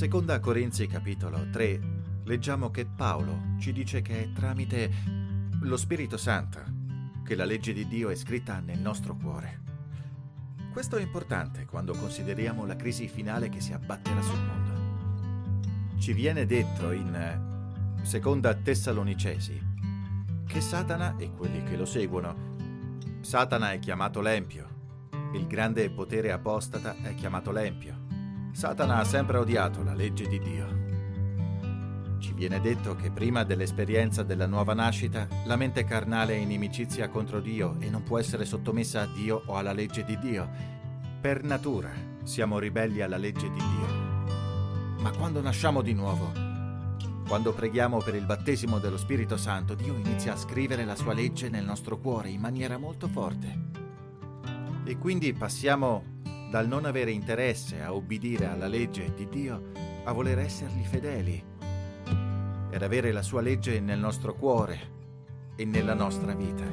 Seconda Corinzi capitolo 3, leggiamo che Paolo ci dice che è tramite lo Spirito Santo che la legge di Dio è scritta nel nostro cuore. Questo è importante quando consideriamo la crisi finale che si abbatterà sul mondo. Ci viene detto in Seconda Tessalonicesi che Satana e quelli che lo seguono, Satana è chiamato l'empio, il grande potere apostata è chiamato l'empio. Satana ha sempre odiato la legge di Dio. Ci viene detto che prima dell'esperienza della nuova nascita, la mente carnale è in inimicizia contro Dio e non può essere sottomessa a Dio o alla legge di Dio. Per natura siamo ribelli alla legge di Dio. Ma quando nasciamo di nuovo, quando preghiamo per il battesimo dello Spirito Santo, Dio inizia a scrivere la sua legge nel nostro cuore in maniera molto forte. E quindi passiamo dal non avere interesse a obbedire alla legge di Dio a voler essergli fedeli ed avere la sua legge nel nostro cuore e nella nostra vita,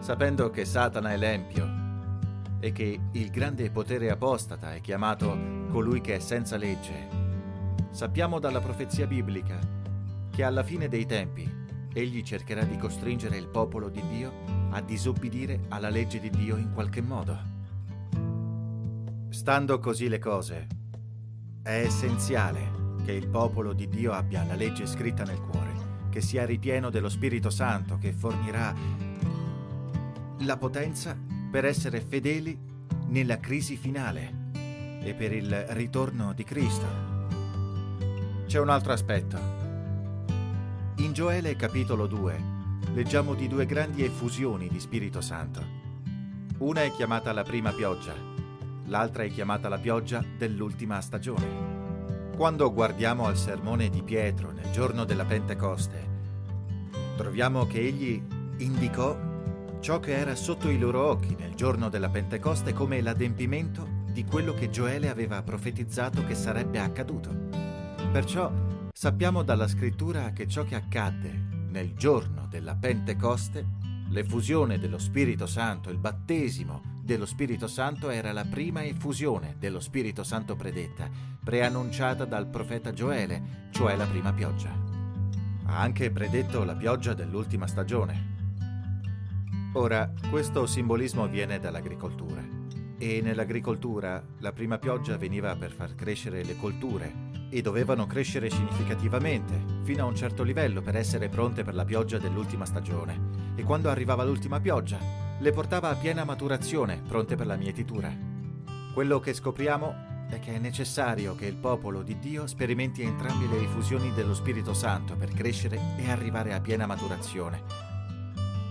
sapendo che Satana è l'empio e che il grande potere apostata è chiamato colui che è senza legge. Sappiamo dalla profezia biblica che alla fine dei tempi egli cercherà di costringere il popolo di Dio a disobbedire alla legge di Dio in qualche modo. Stando così le cose, è essenziale che il popolo di Dio abbia la legge scritta nel cuore, che sia ripieno dello Spirito Santo che fornirà la potenza per essere fedeli nella crisi finale e per il ritorno di Cristo. C'è un altro aspetto. In Gioele capitolo 2 leggiamo di due grandi effusioni di Spirito Santo. Una è chiamata la prima pioggia, l'altra è chiamata la pioggia dell'ultima stagione. Quando guardiamo al sermone di Pietro nel giorno della Pentecoste, troviamo che egli indicò ciò che era sotto i loro occhi nel giorno della Pentecoste come l'adempimento di quello che Gioele aveva profetizzato che sarebbe accaduto. Perciò sappiamo dalla Scrittura che ciò che accadde nel giorno della Pentecoste, l'effusione dello Spirito Santo, il battesimo dello Spirito Santo era la prima effusione dello Spirito Santo predetta, preannunciata dal profeta Gioele, cioè la prima pioggia. Ha anche predetto la pioggia dell'ultima stagione. Ora, questo simbolismo viene dall'agricoltura e nell'agricoltura la prima pioggia veniva per far crescere le colture e dovevano crescere significativamente fino a un certo livello per essere pronte per la pioggia dell'ultima stagione, e quando arrivava l'ultima pioggia le portava a piena maturazione, pronte per la mietitura. Quello che scopriamo è che è necessario che il popolo di Dio sperimenti entrambe le effusioni dello Spirito Santo per crescere e arrivare a piena maturazione.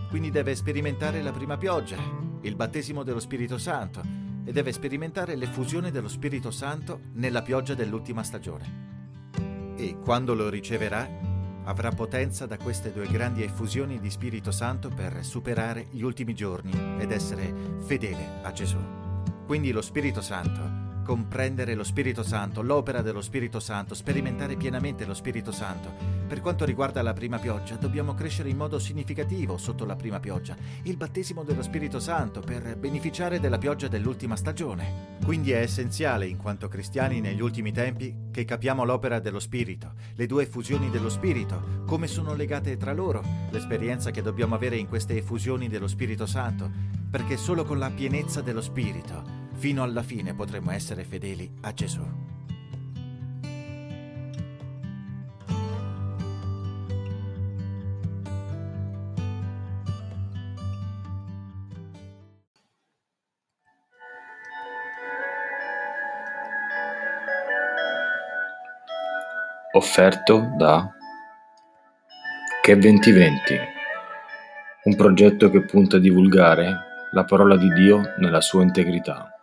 Quindi deve sperimentare la prima pioggia, il battesimo dello Spirito Santo, e deve sperimentare l'effusione dello Spirito Santo nella pioggia dell'ultima stagione. E quando lo riceverà, avrà potenza da queste due grandi effusioni di Spirito Santo per superare gli ultimi giorni ed essere fedele a Gesù. Quindi lo Spirito Santo, comprendere lo Spirito Santo, l'opera dello Spirito Santo, sperimentare pienamente lo Spirito Santo. Per quanto riguarda la prima pioggia, dobbiamo crescere in modo significativo sotto la prima pioggia, il battesimo dello Spirito Santo per beneficiare della pioggia dell'ultima stagione. Quindi è essenziale, in quanto cristiani negli ultimi tempi, che capiamo l'opera dello Spirito, le due effusioni dello Spirito, come sono legate tra loro, l'esperienza che dobbiamo avere in queste effusioni dello Spirito Santo, perché solo con la pienezza dello Spirito, fino alla fine, potremo essere fedeli a Gesù. Offerto da Che2020, un progetto che punta a divulgare la parola di Dio nella sua integrità.